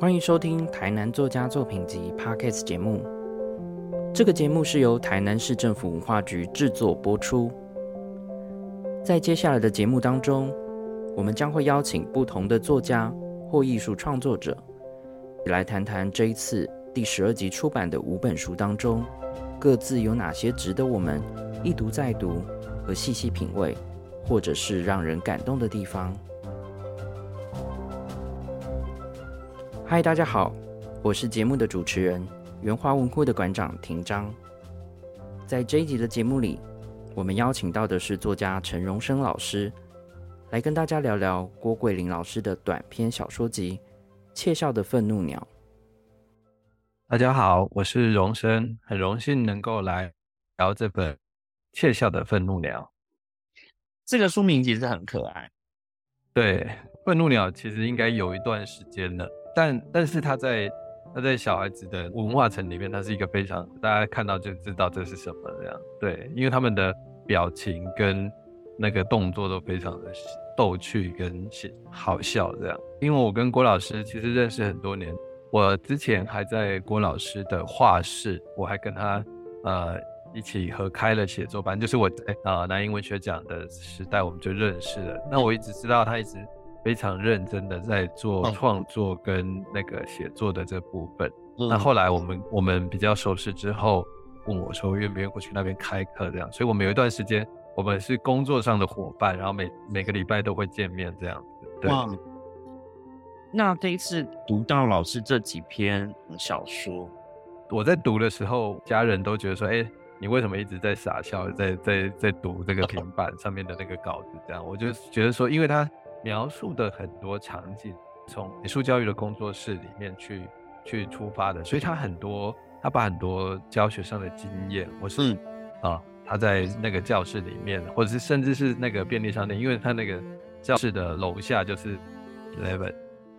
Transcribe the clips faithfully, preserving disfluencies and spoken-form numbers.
欢迎收听台南作家作品集 Podcast 节目。这个节目是由台南市政府文化局制作播出。在接下来的节目当中，我们将会邀请不同的作家或艺术创作者来谈谈这一次第十二集出版的五本书当中，各自有哪些值得我们一读再读和细细品味，或者是让人感动的地方。嗨，大家好，我是节目的主持人，原花文库的馆长廷章。在这一集的节目里，我们邀请到的是作家陈荣生老师，来跟大家聊聊郭桂林老师的短篇小说集《窃笑的愤怒鸟》。大家好，我是荣生，很荣幸能够来聊这本《窃笑的愤怒鸟》。这个书名其实很可爱。对，愤怒鸟其实应该有一段时间了，但但是它在它在小孩子的文化层里面，它是一个非常大家看到就知道这是什么这样。对，因为他们的表情跟那个动作都非常的逗趣跟好笑这样。因为我跟郭老师其实认识很多年，我之前还在郭老师的画室，我还跟他呃一起合开了写作班，就是我在、呃、南瀛文学奖的时代我们就认识了。那我一直知道他一直非常认真的在做创作跟那个写作的这部分、嗯、那后来我们我们比较熟识之后，问我说愿不愿意过去那边开课这样，所以我们有一段时间我们是工作上的伙伴，然后 每, 每个礼拜都会见面这样子。对，哇，那这一次读到老师这几篇小说，我在读的时候家人都觉得说，哎、欸，你为什么一直在傻笑，在在在读这个平板上面的那个稿子这样。我就觉得说，因为他描述的很多场景从美术教育的工作室里面去去出发的，所以他很多他把很多教学上的经验，我是、嗯、啊，他在那个教室里面，或者是甚至是那个便利商店，因为他那个教室的楼下就是 Eleven，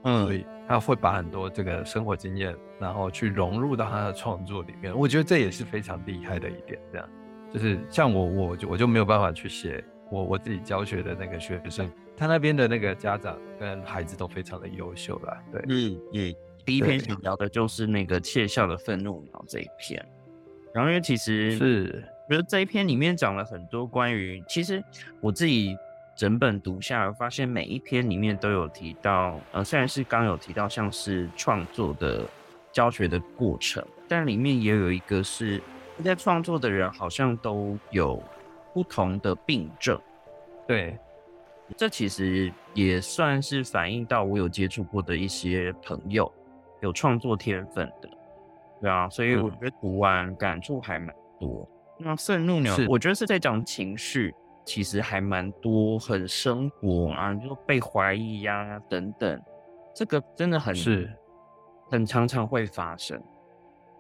嗯，所以他会把很多这个生活经验，然后去融入到他的创作里面。我觉得这也是非常厉害的一点，这样就是像我我就我就没有办法去写我我自己教学的那个学生。他那边的那个家长跟孩子都非常的优秀啦，对，嗯嗯。第一篇想聊的就是那个《窃笑的愤怒鸟》这一篇，然后因为其实是我觉得这一篇里面讲了很多关于，其实我自己整本读下来，发现每一篇里面都有提到，呃，虽然是刚有提到像是创作的教学的过程，但里面也有一个是在创作的人好像都有不同的病症，对。这其实也算是反映到我有接触过的一些朋友有创作天分的，对啊，所以我觉得读完感触还蛮多。那愤怒鸟我觉得是在讲情绪，其实还蛮多，很生活啊，就被怀疑啊等等，这个真的很是很常常会发生。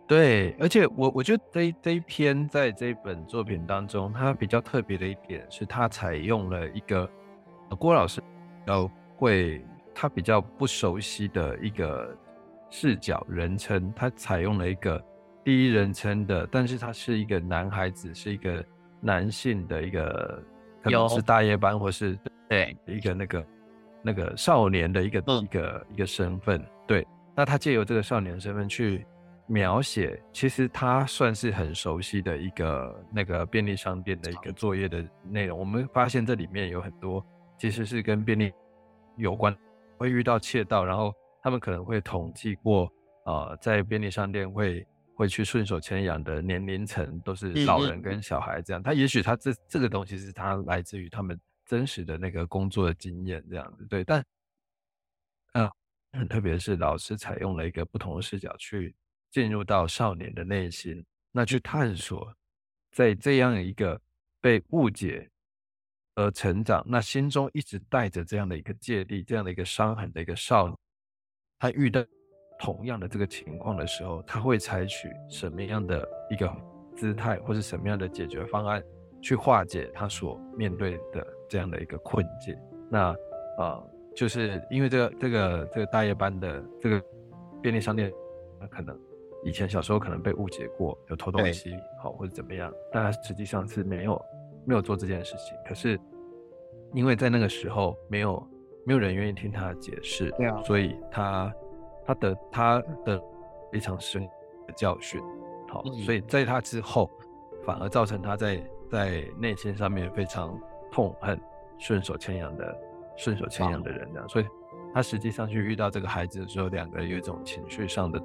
对，而且我我觉得这 一, 这一篇在这一本作品当中，它比较特别的一点是它采用了一个郭老师会他比较不熟悉的一个视角人称，他采用了一个第一人称的，但是他是一个男孩子，是一个男性的一个可能是大夜班或是对一个那个那个少年的一个、嗯、一个一个身份，对。那他借由这个少年身份去描写，其实他算是很熟悉的一个那个便利商店的一个作业的内容。我们发现这里面有很多。其实是跟便利有关，会遇到窃盗，然后他们可能会统计过、呃、在便利商店会会去顺手牵羊的年龄层都是老人跟小孩这样。他也许他这这个东西是他来自于他们真实的那个工作的经验这样子，对。但呃，很特别是老师采用了一个不同的视角去进入到少年的内心，那去探索在这样一个被误解而成长，那心中一直带着这样的一个芥蒂，这样的一个伤痕的一个少女，他遇到同样的这个情况的时候，他会采取什么样的一个姿态，或是什么样的解决方案去化解他所面对的这样的一个困境。那、呃、就是因为这个这个这个大夜班的这个便利商店，可能以前小时候可能被误解过，有偷东西，好或者怎么样，但实际上是没有。没有做这件事情，可是因为在那个时候没有没有人愿意听他的解释，所以他他的他的非常深的教训，好，所以在他之后反而造成他在在内心上面非常痛恨顺手牵羊的顺手牵羊的人这样，所以他实际上去遇到这个孩子的时候，两个人有一种情绪上的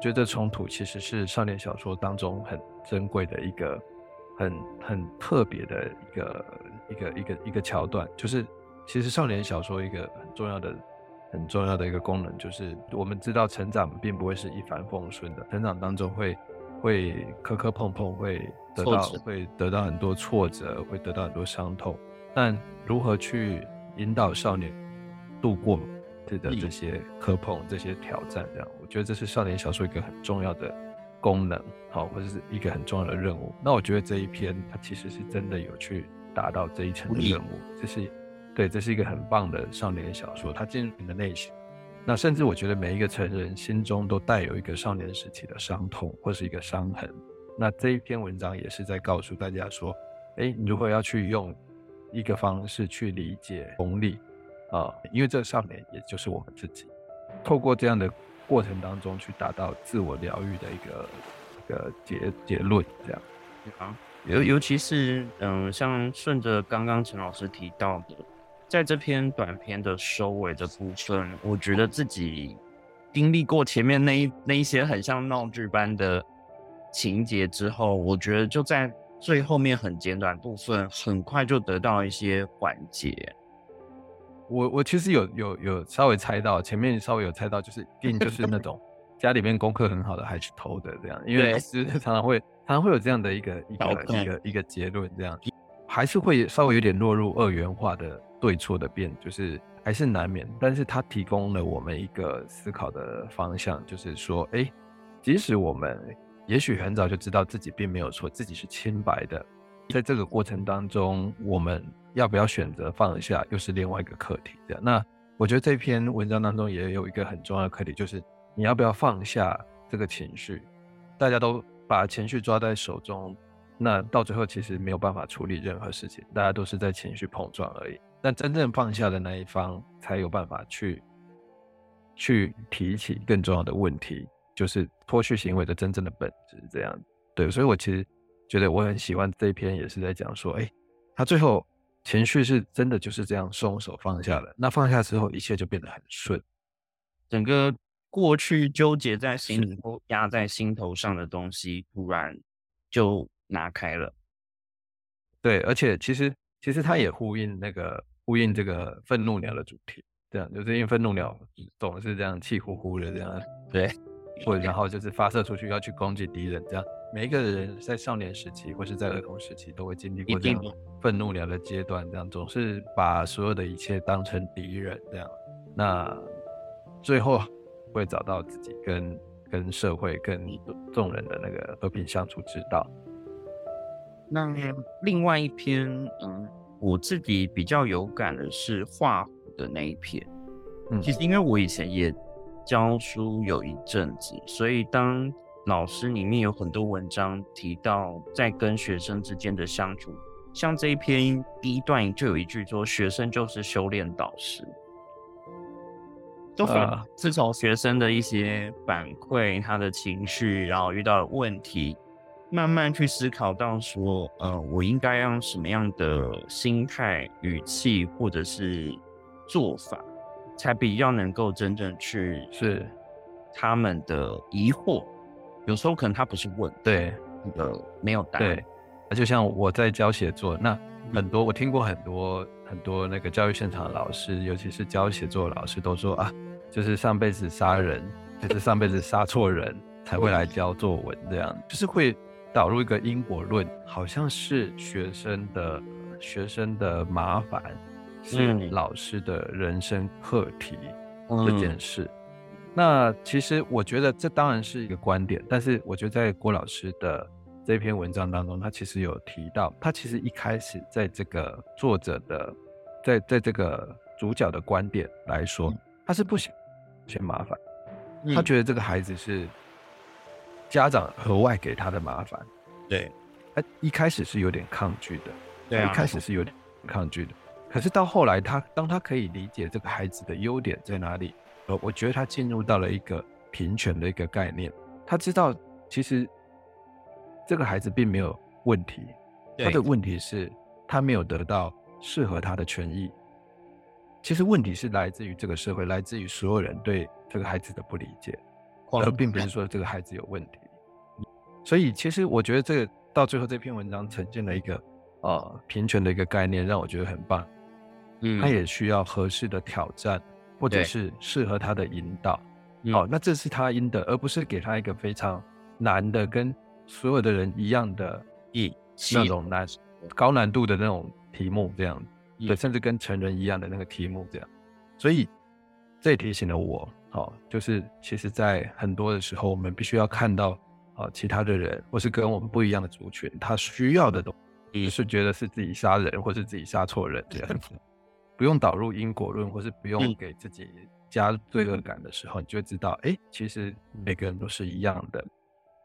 觉得冲突，其实是少年小说当中很珍贵的一个很很特别的一个一个一个一个桥段，就是其实少年小说一个很重要的很重要的一个功能，就是我们知道成长并不会是一帆风顺的，成长当中会会磕磕碰碰，会得到会得到很多挫折，会得到很多伤痛，但如何去引导少年度过的这些磕碰这些挑战这样，我觉得这是少年小说一个很重要的功能，好，或者是一个很重要的任务。那我觉得这一篇它其实是真的有去达到这一层的任务，这是对，这是一个很棒的少年小说，它进入你的内心。那甚至我觉得每一个成人心中都带有一个少年时期的伤痛或是一个伤痕，那这一篇文章也是在告诉大家说，诶，你如何要去用一个方式去理解同理、呃、因为这少年也就是我们自己，透过这样的过程当中去达到自我疗愈的一个一个 结, 结论这样。好，尤尤其是嗯，像顺着刚刚陈老师提到的，在这篇短篇的收尾的部分，我觉得自己经历过前面那一那一些很像闹剧般的情节之后，我觉得就在最后面很简短部分，很快就得到一些缓解。我我其实有有有稍微猜到，前面稍微有猜到，就是一定就是那种家里面功课很好的孩子偷的这样，因为就是常常会常常会有这样的一个一个一个一个结论这样，还是会稍微有点落入二元化的。对错的辩就是还是难免，但是它提供了我们一个思考的方向，就是说诶，即使我们也许很早就知道自己并没有错，自己是清白的，在这个过程当中我们要不要选择放下又是另外一个课题这样。那我觉得这篇文章当中也有一个很重要的课题，就是你要不要放下这个情绪，大家都把情绪抓在手中，那到最后其实没有办法处理任何事情，大家都是在情绪碰撞而已，但真正放下的那一方才有办法去去提起更重要的问题，就是脱序行为的真正的本质这样。对，所以我其实觉得我很喜欢这一篇，也是在讲说哎，他最后情绪是真的就是这样松手放下了，那放下之后一切就变得很顺，整个过去纠结在心里或压在心头上的东西突然就拿开了。对，而且其实其实它也呼应那个呼应这个愤怒鸟的主题这样，就是因为愤怒鸟总是这样气呼呼的这样，对，或者然后就是发射出去要去攻击敌人这样。每一个人在少年时期或是在儿童时期都会经历过这样愤怒鸟的阶段这样，总是把所有的一切当成敌人这样，那最后会找到自己跟跟社会跟众人的那个和平相处之道。那另外一篇嗯，我自己比较有感的是画虎的那一篇、嗯、其实因为我以前也教书有一阵子，所以当老师里面有很多文章提到在跟学生之间的相处，像这一篇第一段就有一句说学生就是修炼导师，都是从学生的一些反馈他的情绪然后遇到的问题慢慢去思考到说，呃，我应该用什么样的心态、语气或者是做法，才比较能够真正去是他们的疑惑。有时候可能他不是问，对，呃，没有答案。对，那就像我在教写作，那很多、嗯、我听过很多很多那个教育现场的老师，尤其是教写作的老师都说啊，就是上辈子杀人，就是上辈子杀错人才会来教作文这样，就是会。导入一个因果论，好像是学生的学生的麻烦是老师的人生课题这件事、嗯、那其实我觉得这当然是一个观点，但是我觉得在郭老师的这篇文章当中他其实有提到，他其实一开始在这个作者的在在这个主角的观点来说，他是不想嫌麻烦，他觉得这个孩子是家长额外给他的麻烦，对，他一开始是有点抗拒的，对、啊、一开始是有点抗拒的，可是到后来他当他可以理解这个孩子的优点在哪里，呃，我觉得他进入到了一个平权的一个概念，他知道其实这个孩子并没有问题，他的问题是他没有得到适合他的权益。其实问题是来自于这个社会，来自于所有人对这个孩子的不理解，而并不是说这个孩子有问题。所以其实我觉得这个到最后这篇文章呈现了一个呃平权的一个概念，让我觉得很棒。嗯，他也需要合适的挑战，或者是适合他的引导。好、哦，那这是他应得，而不是给他一个非常难的跟所有的人一样的那种难高难度的那种题目这样子。对，甚至跟成人一样的那个题目这样，所以这也提醒了我、哦、就是其实在很多的时候我们必须要看到、哦、其他的人或是跟我们不一样的族群他需要的东西，就是觉得是自己杀人或是自己杀错人这样子，不用导入因果论或是不用给自己加罪恶感的时候，你就会知道哎、欸，其实每个人都是一样的，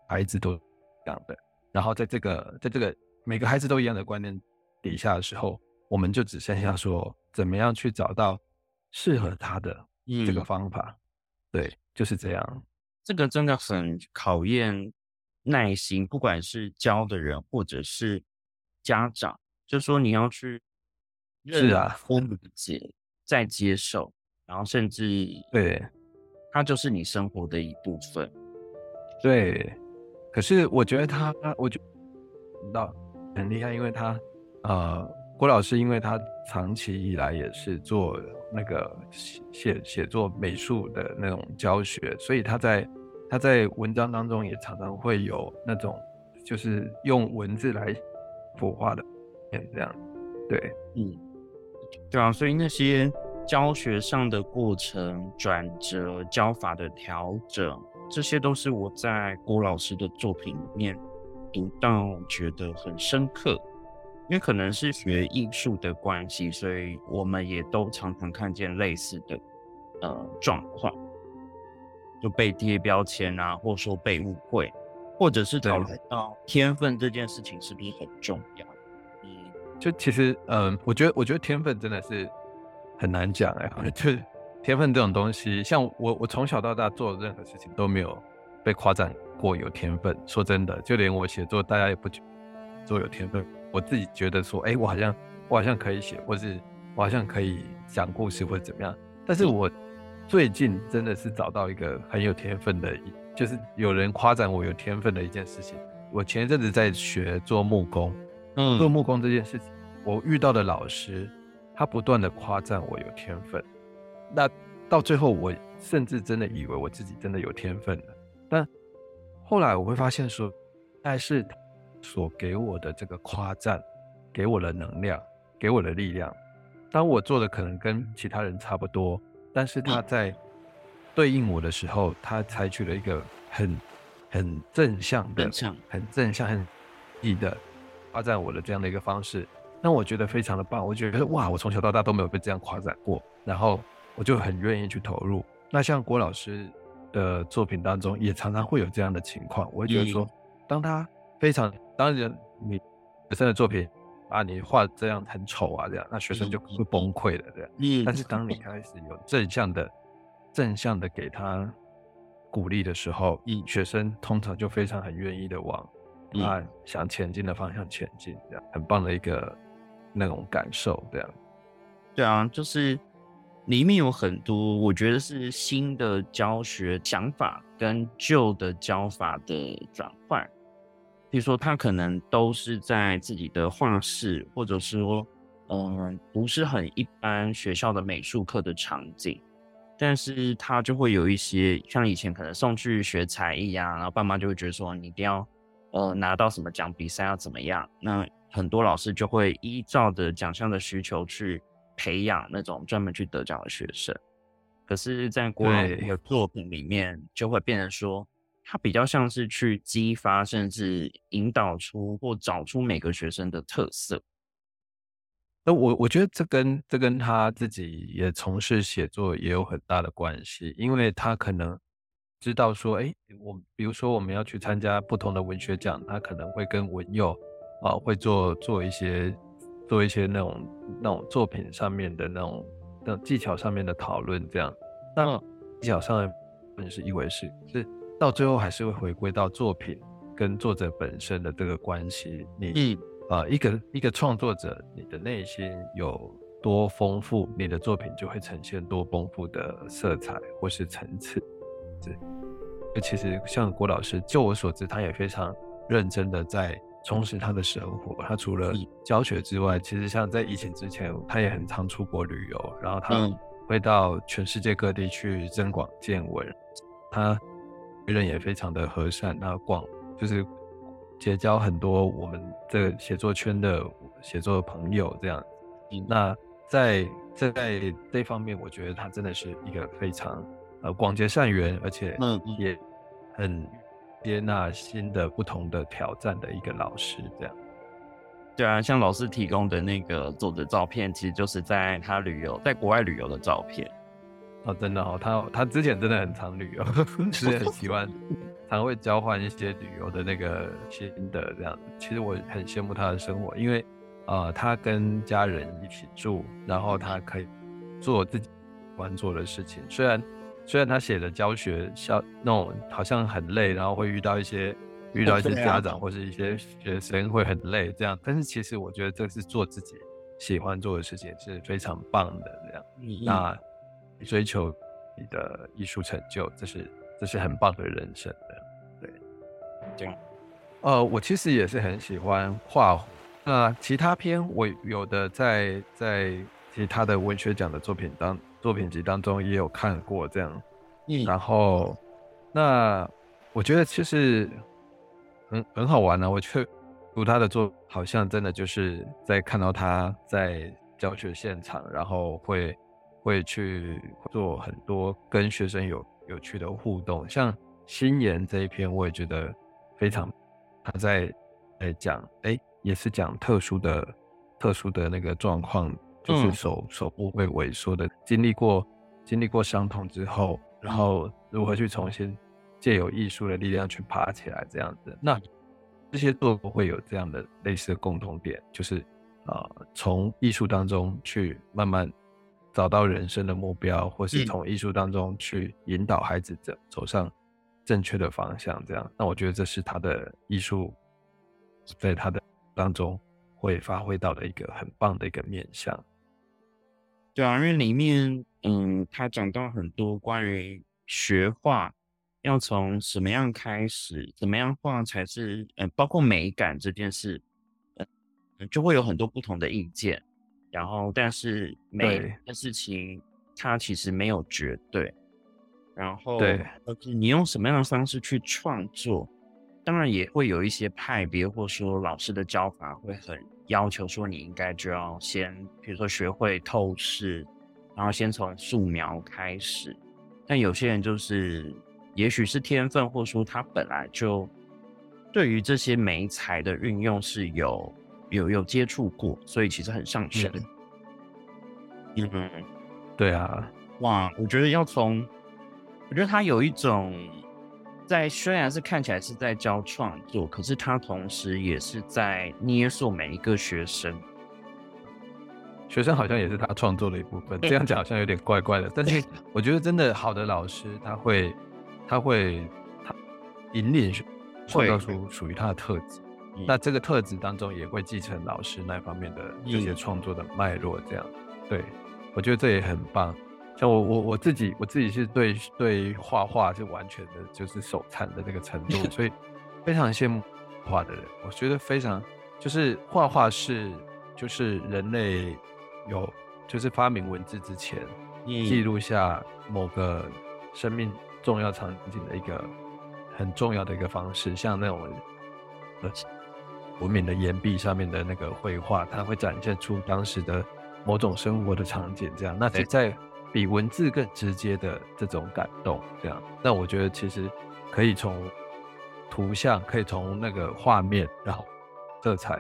孩子都一样的，然后在这个在这个每个孩子都一样的观念底下的时候，我们就只剩下说怎么样去找到适合他的这个方法、嗯、对，就是这样。这个真的很考验耐心，不管是教的人或者是家长，就说你要去认同理解、啊、再接受，然后甚至对它就是你生活的一部分。对，可是我觉得他我觉得很厉害，因为他呃郭老师因为他长期以来也是做那个写写作美术的那种教学，所以他在他在文章当中也常常会有那种就是用文字来腐化的这样。对，嗯，对啊，所以那些教学上的过程、转折、教法的调整，这些都是我在郭老师的作品里面读到觉得很深刻。因为可能是学艺术的关系，所以我们也都常常看见类似的呃状况，就被贴标签啊，或说被误会，或者是讨论到天分这件事情是不是很重要。嗯，就其实嗯，我觉得我觉得天分真的是很难讲哎、欸，就是天分这种东西，像我我从小到大做任何事情都没有被夸赞过有天分。说真的，就连我写作，大家也不觉得做有天分。我自己觉得说哎、欸，我好像我好像可以写，或是我好像可以讲故事或者怎么样，但是我最近真的是找到一个很有天分的，就是有人夸赞我有天分的一件事情。我前一阵子在学做木工，嗯，做木工这件事情我遇到的老师他不断的夸赞我有天分，那到最后我甚至真的以为我自己真的有天分了，但后来我会发现说但是所给我的这个夸赞给我的能量给我的力量，当我做的可能跟其他人差不多，但是他在对应我的时候他采取了一个很很正向的很正向很意的夸赞我的这样的一个方式，那我觉得非常的棒。我觉得哇，我从小到大都没有被这样夸赞过，然后我就很愿意去投入。那像郭老师的作品当中也常常会有这样的情况，我会觉得说当他非常当然你学生的作品啊，你画这样很丑啊这样，那学生就会崩溃的这样、嗯、但是当你开始有正向的正向的给他鼓励的时候、嗯、学生通常就非常很愿意的往他想前进的方向前进这样，很棒的一个那种感受这样。对啊，就是里面有很多我觉得是新的教学想法跟旧的教法的转换，比如说他可能都是在自己的画室，或者是说嗯，不是很一般学校的美术课的场景，但是他就会有一些像以前可能送去学才艺啊，然后爸妈就会觉得说你一定要呃拿到什么奖，比赛要怎么样，那很多老师就会依照的奖项的需求去培养那种专门去得奖的学生。可是在郭老师的作品里面就会变成说它比较像是去激发甚至引导出或找出每个学生的特色。那我我觉得这跟这跟他自己也从事写作也有很大的关系，因为他可能知道说哎、欸，我比如说我们要去参加不同的文学奖，他可能会跟文友啊会做做一些做一些那种那种作品上面的那种那种技巧上面的讨论这样。那技巧上面是一回事，是到最后还是会回归到作品跟作者本身的这个关系。你、嗯呃、一个一个创作者，你的内心有多丰富，你的作品就会呈现多丰富的色彩或是层次。其实像郭老师，就我所知，他也非常认真的在充实他的生活。他除了教学之外，其实像在疫情之前，他也很常出国旅游，然后他会到全世界各地去增广见闻。他人也非常的和善，那广就是结交很多我们这个写作圈的写作朋友这样。那在在这方面，我觉得他真的是一个非常呃广结善缘，而且也很接纳新的不同的挑战的一个老师这样。对啊，像老师提供的那个作者照片，其实就是在他旅游在国外旅游的照片。哦，真的哦，他他之前真的很常旅游，之前很喜欢，常会交换一些旅游的那个心得这样。其实我很羡慕他的生活，因为呃，他跟家人一起住，然后他可以做自己喜欢做的事情。虽然虽然他写的教学像那种好像很累，然后会遇到一些遇到一些家长或是一些学生会很累这样，但是其实我觉得这是做自己喜欢做的事情是非常棒的这样。嗯、那追求你的艺术成就，这是这是很棒的人生的。对，这样。呃，我其实也是很喜欢画。那其他篇我有的在在其他的文学奖的作品当作品集当中也有看过这样。嗯、然后那我觉得其实很很好玩啊，我觉得读他的作品好像真的就是在看到他在教学现场，然后会会去做很多跟学生有有趣的互动。像心妍这一篇我也觉得非常，他在在讲哎也是讲特殊的特殊的那个状况，就是手、嗯、手部会萎缩的，经历过经历过伤痛之后，然后如何去重新借由艺术的力量去爬起来这样子。那这些作品会有这样的类似的共同点，就是呃从艺术当中去慢慢找到人生的目标，或是从艺术当中去引导孩子走上正确的方向这样。那我觉得这是他的艺术在他的当中会发挥到的一个很棒的一个面向。对啊，因为里面嗯，他讲到很多关于学画要从什么样开始，怎么样画才是、呃、包括美感这件事、呃、就会有很多不同的意见，然后但是每件事情它其实没有绝对，然后对你用什么样的方式去创作，当然也会有一些派别，或说老师的教法会很要求说你应该就要先比如说学会透视，然后先从素描开始，但有些人就是也许是天分，或说他本来就对于这些媒材的运用是有有有接触过，所以其实很上手。嗯, 嗯，对啊，哇，我觉得要从我觉得他有一种在虽然是看起来是在教创作，可是他同时也是在捏塑每一个学生。学生好像也是他创作的一部分，这样讲好像有点怪怪的，但是我觉得真的好的老师，他会他会他引领创造出属于他的特质。那这个特质当中也会继承老师那方面的这些创作的脉络，这样。对，我觉得这也很棒。像我我我自己我自己是对对画画是完全的就是手残的那个程度，所以非常羡慕画的人。我觉得非常就是画画是就是人类有就是发明文字之前记录下某个生命重要场景的一个很重要的一个方式，像那种文明的岩壁上面的那个绘画，它会展现出当时的某种生活的场景这样。那是在比文字更直接的这种感动这样。那我觉得其实可以从图像，可以从那个画面，然后色彩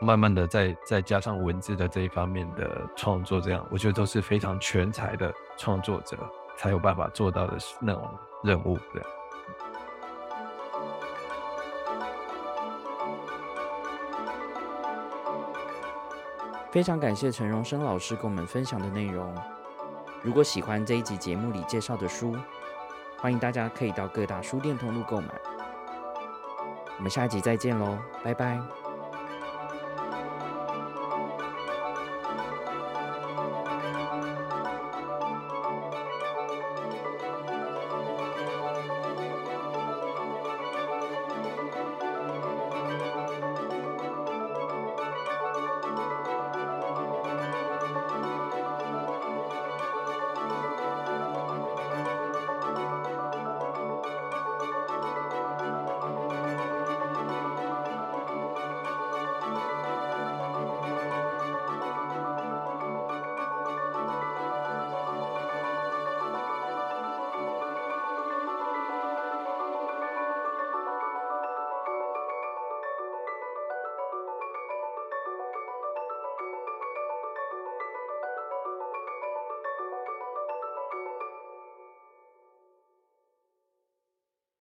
慢慢的再再加上文字的这一方面的创作这样，我觉得都是非常全才的创作者才有办法做到的那种任务这样。非常感谢陈荣生老师跟我们分享的内容。如果喜欢这一集节目里介绍的书，欢迎大家可以到各大书店通路购买。我们下一集再见喽，拜拜。